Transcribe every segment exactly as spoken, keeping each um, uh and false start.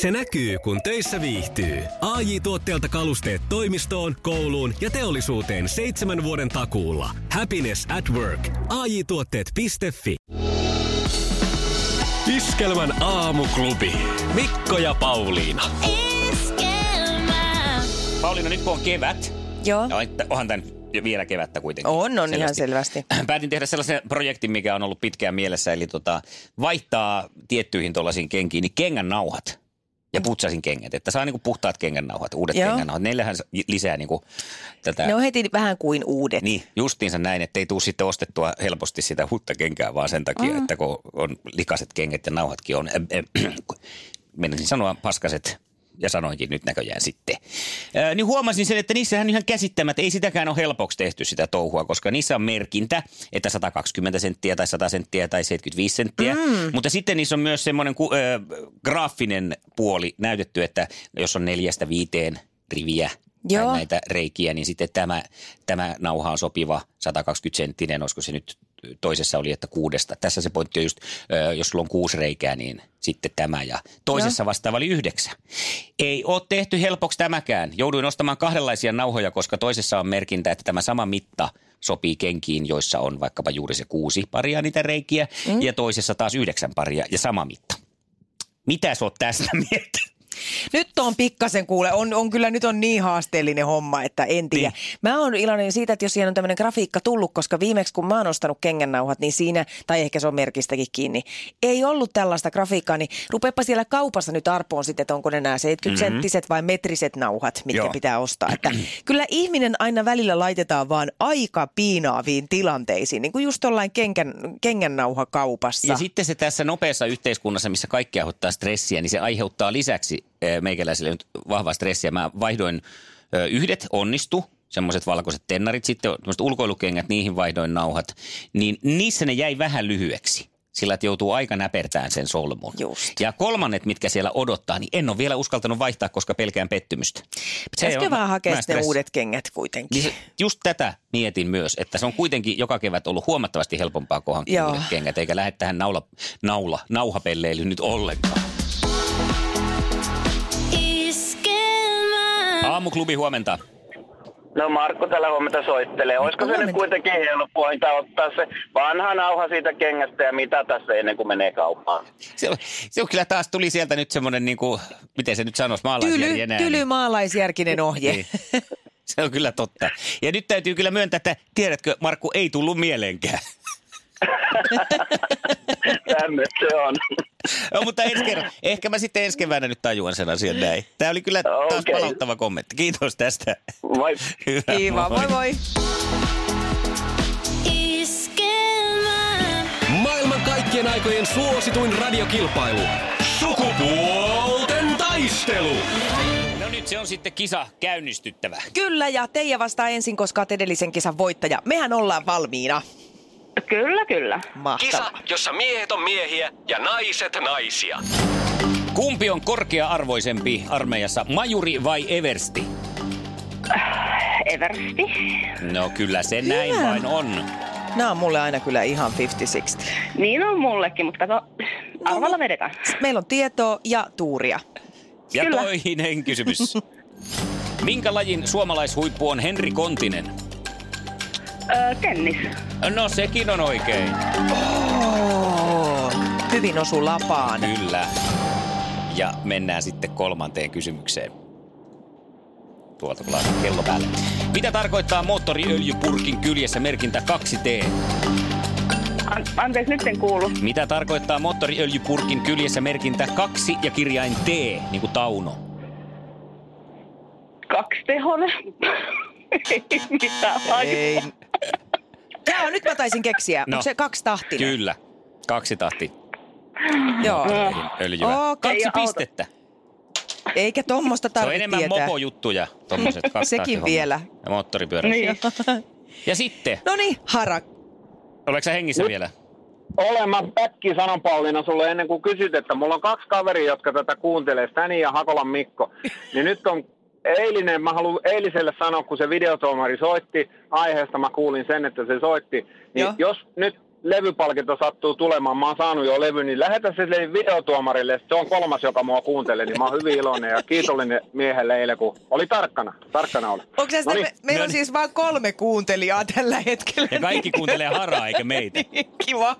Se näkyy, kun töissä viihtyy. A J-tuotteelta kalusteet toimistoon, kouluun ja teollisuuteen seitsemän vuoden takuulla. Happiness at work. A J tuotteet piste fi. Iskelmän aamuklubi. Mikko ja Pauliina. Iskelmä. Pauliina, nyt kun on kevät. Joo. No, onhan tämän vielä kevättä kuitenkin. On, on selvästi. Ihan selvästi. Päätin tehdä sellaisen projektin, mikä on ollut pitkään mielessä. Eli tota, vaihtaa tiettyihin tuollaisiin kenkiin niin kengän nauhat. Ja putsasin kengät, että saa niinku puhtaat kengännauhat, uudet Joo. kengännauhat. Neillähän lisää niinku tätä. Ne on heti vähän kuin uudet. Niin, justiinsa näin, ettei tuu sitten ostettua helposti sitä uutta kenkää, vaan sen takia, mm. että kun on likaiset kengät ja nauhatkin on, äh, äh, menisin sanoa paskaset. Ja sanoinkin nyt näköjään sitten. Ää, niin huomasin sen, että niissähän ihan käsittämättä, ei sitäkään ole helpoksi tehty sitä touhua, koska niissä on merkintä, että sata kaksikymmentä senttiä tai sata senttiä tai seitsemänkymmentäviisi senttiä. Mm. Mutta sitten niissä on myös semmoinen ku, ö, graafinen puoli näytetty, että jos on neljästä viiteen riviä Joo. tai näitä reikiä, niin sitten tämä, tämä nauha on sopiva sata kaksikymmentä senttinen, olisiko se nyt toisessa oli, että kuudesta. Tässä se pointti on just, jos sulla on kuusi reikää, niin sitten tämä. Ja toisessa vastaava oli yhdeksän. Ei ole tehty helpoksi tämäkään. Jouduin ostamaan kahdenlaisia nauhoja, koska toisessa on merkintä, että tämä sama mitta sopii kenkiin, joissa on vaikkapa juuri se kuusi paria niitä reikiä. Mm. Ja toisessa taas yhdeksän paria ja sama mitta. Mitä sä oot tästä mieltä? Nyt on pikkasen kuule, on, on kyllä nyt on niin haasteellinen homma, että en tiedä. Niin. Mä oon iloinen siitä, että jos siihen on tämmöinen grafiikka tullut, koska viimeksi kun mä oon ostanut kengännauhat, niin siinä, tai ehkä se on merkistäkin kiinni, ei ollut tällaista grafiikkaa, niin rupeepa siellä kaupassa nyt arpoon sitten, että onko ne nämä seitsemänkymmentä senttiset mm-hmm. vai metriset nauhat, mitkä Joo. pitää ostaa. Että kyllä ihminen aina välillä laitetaan vaan aika piinaaviin tilanteisiin, niin kuin just tollain kengän, kengännauhakaupassa. Ja sitten se tässä nopeassa yhteiskunnassa, missä kaikki aiheuttaa stressiä, niin se aiheuttaa lisäksi meikäläisille nyt vahvaa stressiä. Mä vaihdoin yhdet, onnistu, semmoiset valkoiset tennarit, sitten tämmöiset ulkoilukengät, niihin vaihdoin nauhat, niin niissä ne jäi vähän lyhyeksi, sillä että joutuu aika näpertään sen solmun. Just. Ja kolmannet, mitkä siellä odottaa, niin en ole vielä uskaltanut vaihtaa, koska pelkään pettymystä. Pitäisikö vaan hakea sitten uudet kengät kuitenkin? Niin just tätä mietin myös, että se on kuitenkin joka kevät ollut huomattavasti helpompaa kuin hankkia uudet kengät, eikä lähde tähän naula, naula, nauhapelleily nyt ollenkaan. Aamuklubi, huomenta. No Markku täällä huomenta soittelee. Olisiko se nyt kuitenkin helpointa ottaa se vanha nauha siitä kengästä ja mitata se ennen kuin menee kauppaan? Se on, se on kyllä taas tuli sieltä nyt semmoinen, niin kuin, miten se nyt sanoisi, maalaisjärjenä. Tyly, tyly maalaisjärkinen ohje. Niin. Se on kyllä totta. Ja nyt täytyy kyllä myöntää, että tiedätkö Markku, ei tullut mieleenkään. Tänne se on. No, mutta ensi kerran. Ehkä mä sitten ensi keväänä nyt tajuan sen asian näin. Tämä oli kyllä taas okay. palauttava kommentti. Kiitos tästä. Moi. Hyvä, Kiiva, moi moi. moi. Maailman kaikkien aikojen suosituin radiokilpailu. Sukupuolten taistelu. No nyt se on sitten kisa käynnistyttävä. Kyllä, ja teijä vastaa ensin, koska olet edellisen kisan voittaja. Mehän ollaan valmiina. Kyllä, kyllä. Mahtavaa. Kisa, jossa miehet on miehiä ja naiset naisia. Kumpi on korkea-arvoisempi armeijassa, majuri vai eversti? Äh, eversti. No kyllä se Hyvä. näin vain on. Nämä on mulle aina kyllä ihan viisikymmentä-kuusikymmentä. Niin on mullekin, mutta kato, arvalla vedetään. Meillä on tietoa ja tuuria. Ja kyllä. Toinen kysymys. Minkä lajin suomalaishuippu on Henri Kontinen? Öö, tennis. No sekin on oikein. Oh, hyvin osu lapaan. Kyllä. Ja mennään sitten kolmanteen kysymykseen. Tuolta kun laitan kello päälle. Mitä tarkoittaa moottoriöljypurkin kyljessä merkintä kaksi T? An- anteeksi, nyt en kuulu. Mitä tarkoittaa moottoriöljypurkin kyljessä merkintä kaksi ja kirjain T, niin kuin Tauno? Kaksi tehonen. Ei mitään Ei. Joo, nyt mä taisin keksiä. No. Onko se kaksi tahtia? Kyllä, kaksi tahtia. Joo. Öljyä. Oh, kaksi pistettä. Auto. Eikä tommosta tarvitse tietää. Se on enemmän mopojuttuja, tommoset kaksi tahtia. Sekin vielä. Ja moottoripyörä. Niin. Ja sitten. No niin, Hara. Oletko sä hengissä nyt vielä? Olen, mä pätki sanon Pauliina sulle ennen kuin kysyt, että mulla on kaksi kaveria, jotka tätä kuuntelee, Stäni ja Hakolan Mikko. Niin nyt on eilinen, mä haluan eiliselle sanoa, kun se videotuomari soitti aiheesta, mä kuulin sen, että se soitti. Niin jos nyt levypalkinto sattuu tulemaan, mä oon saanut jo levy, niin lähetä se videotuomarille. Se on kolmas, joka mua kuuntelee, niin mä oon hyvin iloinen ja kiitollinen miehelle eilen, kun oli tarkkana. Tarkkana oli. Onko se, me, meillä on siis vain kolme kuuntelijaa tällä hetkellä. Ja kaikki kuuntelee haraa eikä meitä. Kiva.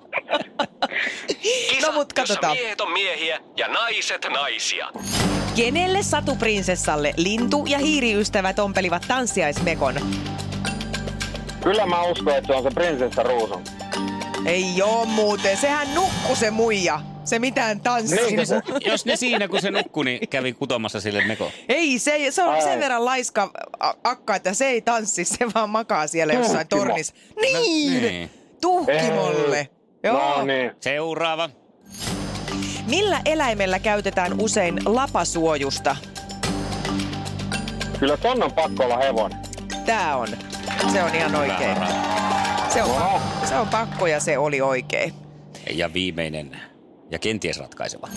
Kisa, no, mut katsotaan. Jossa miehet on miehiä ja naiset naisia. Kenelle Satuprinsessalle lintu- ja hiiriystävät ompelivat tanssiaismekon? Kyllä mä uskon, että se on se prinsessa Ruusun. Ei oo muuten. Sehän nukkui se muija. Se mitään tanssi. Jos ne siinä, kun se nukkui, niin kävi kutomassa sille meko. Ei, se, se on Ai. sen verran laiska akka, että se ei tanssi. Se vaan makaa siellä jossain Tuhkimo. tornissa. Niin! No, niin. Tuhkimolle. Joo. No, niin. Seuraava. Millä eläimellä käytetään usein lapasuojusta? Kyllä ton on pakko olla hevonen. Tää on. Se on ihan oikein. Se on, wow. se on pakko ja se oli oikein. Ja viimeinen ja kenties ratkaiseva.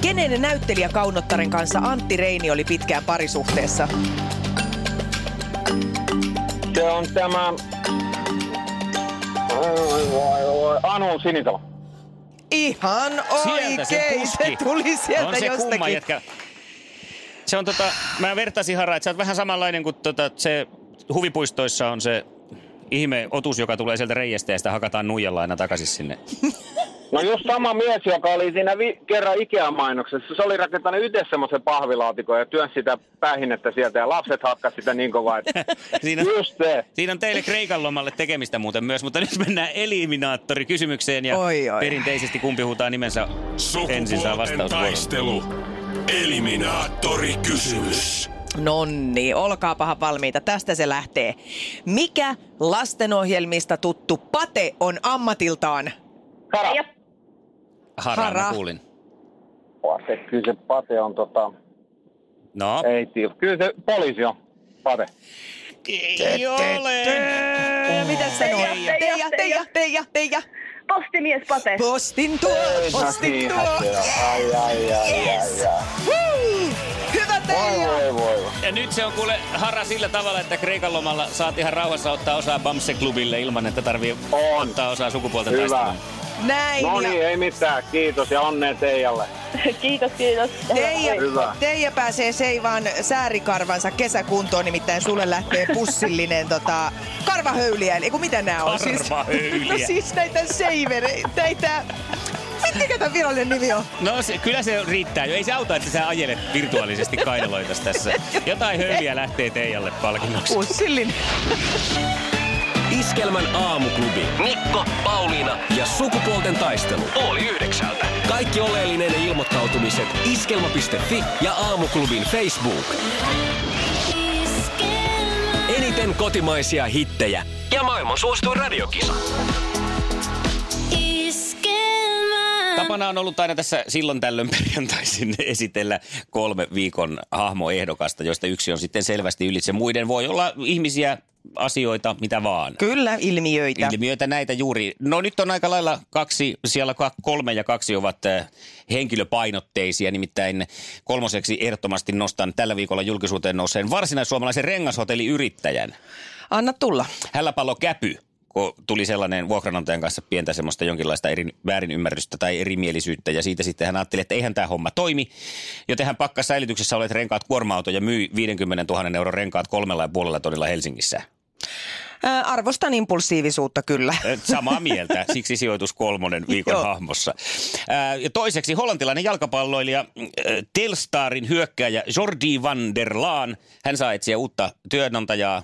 Kenen näyttelijä Kaunottaren kanssa Antti Reini oli pitkään parisuhteessa? Se on tämä Anu Sinitalo. Ihan oikein. Se, se tuli sieltä on se jostakin. Kumma jätkä. Se on tota, mä vertaisin Harra, että sä oot vähän samanlainen kuin tota, se huvipuistoissa on se ihme otus, joka tulee sieltä reiästä ja sitä hakataan nuijalla aina takaisin sinne. No just sama mies, joka oli siinä vi- kerran Ikea-mainoksessa. Se oli rakentanut itse semmoisen pahvilaatikon ja työnsi sitä päihinnettä sieltä ja lapset hakkas sitä niin kovaa. Siinä, just se. Siinä on teille Kreikan lomalle tekemistä muuten myös, mutta nyt mennään eliminaattorikysymykseen ja oi, oi. perinteisesti kumpi huutaa nimensä ensin saa vastausvuoron. Taistelu. Eliminaattorikysymys. Nonni, olkaapahan valmiita. Tästä se lähtee. Mikä lastenohjelmista tuttu Pate on ammatiltaan? Hara. Hara, Hara. Mä kuulin. Se, kyllä se Pate on tota... No? Ei tiedä. Kyllä se poliisi on Pate. Ei ole. Mitäs se on? Teija, teija, teija, teija. Postimies Pate. Postin tuo, postin tuo. Ai, ai, ai, yes. Hyvä teija. Voi, voi, voi. Ja nyt se on kuule Hara sillä tavalla, että Kreikan lomalla saat ihan rauhassa ottaa osaa Bamse-klubille ilman, että tarvii on. ottaa osaa sukupuolten taistelua. Näin. No niin, ja... ei mitään. Kiitos ja onnea Teijalle. Kiitos, kiitos. Teija, Teija pääsee seivaan säärikarvansa kesäkuntoon, nimittäin sulle lähtee pussillinen tota, karvahöyliä. Eli kun mitä nää on? Karvahöyliä. Siis, no siis näitä seivereitä, näitä... Mikä tämän virallinen nimi on? No se, kyllä se riittää jo. Ei se auta, että sä ajelet virtuaalisesti kainaloitas tässä. Jotain höyliä lähtee Teijalle palkinnoksi. Pussillinen. Iskelmän aamuklubi. Mikko, Pauliina ja sukupuolten taistelu. Oli yhdeksältä. Kaikki oleellinen ilmoittautumiset iskelma piste fi ja aamuklubin Facebook. Iskelma. Eniten kotimaisia hittejä ja maailman suosituin radiokisa. Iskelma. Tapana on ollut aina tässä silloin tällöin perjantaisin esitellä kolme viikon hahmoehdokasta, joista yksi on sitten selvästi ylitse muiden. Voi olla ihmisiä... asioita, mitä vaan. Kyllä, ilmiöitä. Ilmiöitä näitä juuri. No nyt on aika lailla kaksi, siellä kolme ja kaksi ovat henkilöpainotteisia. Nimittäin kolmoseksi ehdottomasti nostan tällä viikolla julkisuuteen nousseen varsinais-suomalaisen rengashotelliyrittäjän. Anna tulla. Hälläpalo Käpy. Tuli sellainen vuokranantajan kanssa pientä semmoista jonkinlaista eri, väärinymmärrystä tai erimielisyyttä ja siitä sitten hän ajatteli, että eihän tämä homma toimi. Joten hän pakkasi säilytyksessä olet renkaat kuorma-auto ja myi viisikymmentätuhatta euron renkaat kolmella ja puolella todella Helsingissä. Ää, arvostan impulsiivisuutta kyllä. Samaa mieltä, siksi sijoitus kolmonen viikon Joo. hahmossa. Ää, ja toiseksi hollantilainen jalkapalloilija ää, Telstarin hyökkääjä Jordi van der Laan. Hän saa etsiä uutta työnantajaa.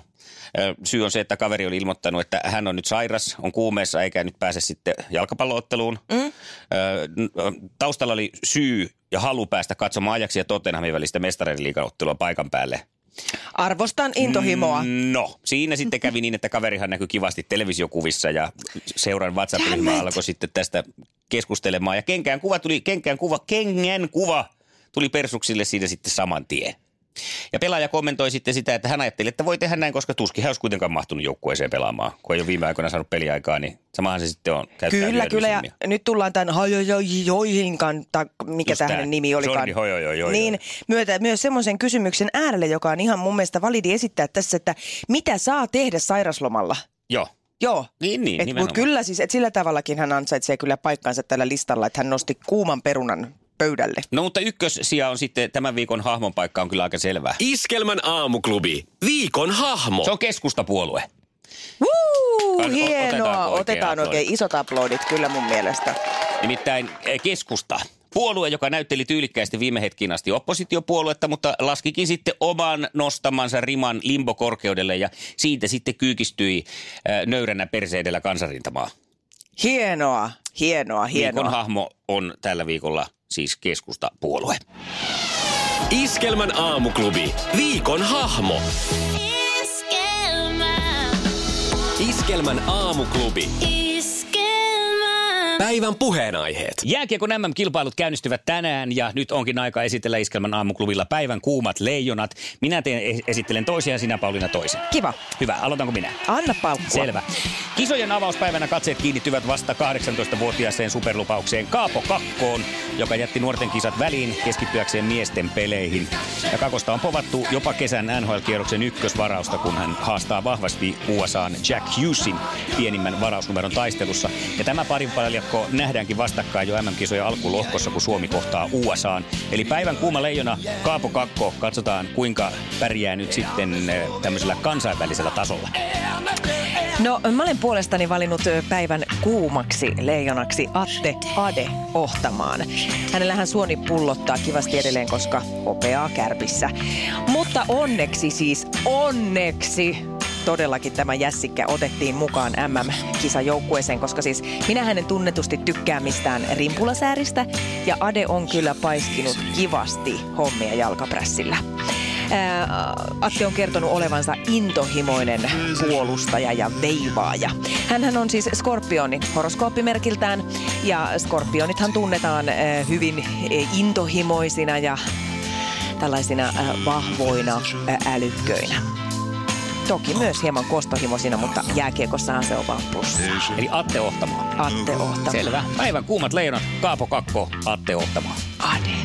Syy on se, että kaveri oli ilmoittanut, että hän on nyt sairas, on kuumeessa eikä nyt pääse sitten jalkapallootteluun. Mm. Taustalla oli syy ja halu päästä katsomaan Ajaxin ja Tottenhamin välistä mestareiden ottelua paikan päälle. Arvostan intohimoa. No, siinä sitten kävi niin, että kaverihan näkyi kivasti televisiokuvissa ja seuran WhatsApp-ryhmä alkoi sitten tästä keskustelemaan. Ja kenkään kuva tuli, kenkään kuva, kengän kuva tuli persuksille siinä sitten saman tien. Ja pelaaja kommentoi sitten sitä, että hän ajatteli, että voi tehdä näin, koska tuskin hän olisi kuitenkaan mahtunut joukkueeseen pelaamaan. Kun ei ole viime aikoina saanut peliaikaa, niin samahan se sitten on. Kyllä, kyllä. Ja nyt tullaan tämän Hojojojoinkan, tai mikä just tämä hänen nimi olikaan. Jordi niin myötä myös semmoisen kysymyksen äärelle, joka on ihan mun mielestä validi esittää tässä, että mitä saa tehdä sairaslomalla? Joo. Joo, niin, niin, mutta kyllä siis, että sillä tavallakin hän ansaitsee kyllä paikkansa tällä listalla, että hän nosti kuuman perunan pöydälle. No mutta ykkössija on sitten, tämän viikon hahmon paikka on kyllä aika selvä. Iskelmän aamuklubi, viikon hahmo. Se on keskustapuolue. Woo, Vai, hienoa, otetaan oikein, otetaan oikein isot aplodit kyllä mun mielestä. Nimittäin keskusta. Puolue, joka näytteli tyylikkäästi viime hetkiin asti oppositiopuoluetta, mutta laskikin sitten oman nostamansa riman limbokorkeudelle ja siitä sitten kyykistyi nöyränä perseedellä kansanrintamaa. Hienoa, hienoa, hienoa. Viikon hahmo on tällä viikolla siis keskustapuolue. Iskelmän aamuklubi, viikon hahmo. Iskelmä. Iskelmän aamuklubi. Päivän puheenaiheet. Jääkiekon äm äm-kilpailut käynnistyvät tänään ja nyt onkin aika esitellä Iskelmän aamuklubilla päivän kuumat leijonat. Minä teen, esittelen toisia ja sinä, Pauliina, toisen. Kiva. Hyvä. Aloitanko minä? Anna paukkua. Selvä. Kisojen avauspäivänä katseet kiinnittyvät vasta kahdeksantoistavuotiaaseen superlupaukseen Kaapo Kakkoon, joka jätti nuorten kisat väliin keskittyäkseen miesten peleihin. Ja Kakosta on povattu jopa kesän N H L-kierroksen ykkösvarausta, kun hän haastaa vahvasti U S A:n Jack Hughesin pienimmän varausnumeron taistelussa. Ja tämä parin paljalle nähdäänkin vastakkain jo äm äm-kisojen alkulohkossa, kun Suomi kohtaa U S A:n. Eli päivän kuuma leijona Kaapo Kakko. Katsotaan, kuinka pärjää nyt sitten tämmöisellä kansainvälisellä tasolla. No, mä olen puolestani valinnut päivän kuumaksi leijonaksi Atte Ade Ohtamaan. Hänellähän suoni pullottaa kivasti edelleen, koska hopeaa kärpissä. Mutta onneksi siis, onneksi... todellakin tämä jässikkä otettiin mukaan äm äm-kisajoukkueeseen, koska siis minä hänen tunnetusti tykkää mistään rimpulasääristä ja Ade on kyllä paiskinut kivasti hommia jalkaprässillä. Ää, Atte on kertonut olevansa intohimoinen puolustaja ja veivaaja. Hänhän on siis skorpioni horoskooppimerkiltään ja skorpionithan tunnetaan ää, hyvin intohimoisina ja tällaisina ää, vahvoina ää, älykköinä. Toki myös hieman kostohimoisina, mutta jääkiekossahan se on vaan plussa. Eli Atte Ohtamaa. Atte Ohtamaa. Selvä. Päivän kuumat leijonat, Kaapo Kakko, Atte Ohtamaa. Ade.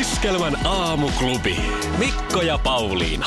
Iskelmän aamuklubi. Mikko ja Pauliina.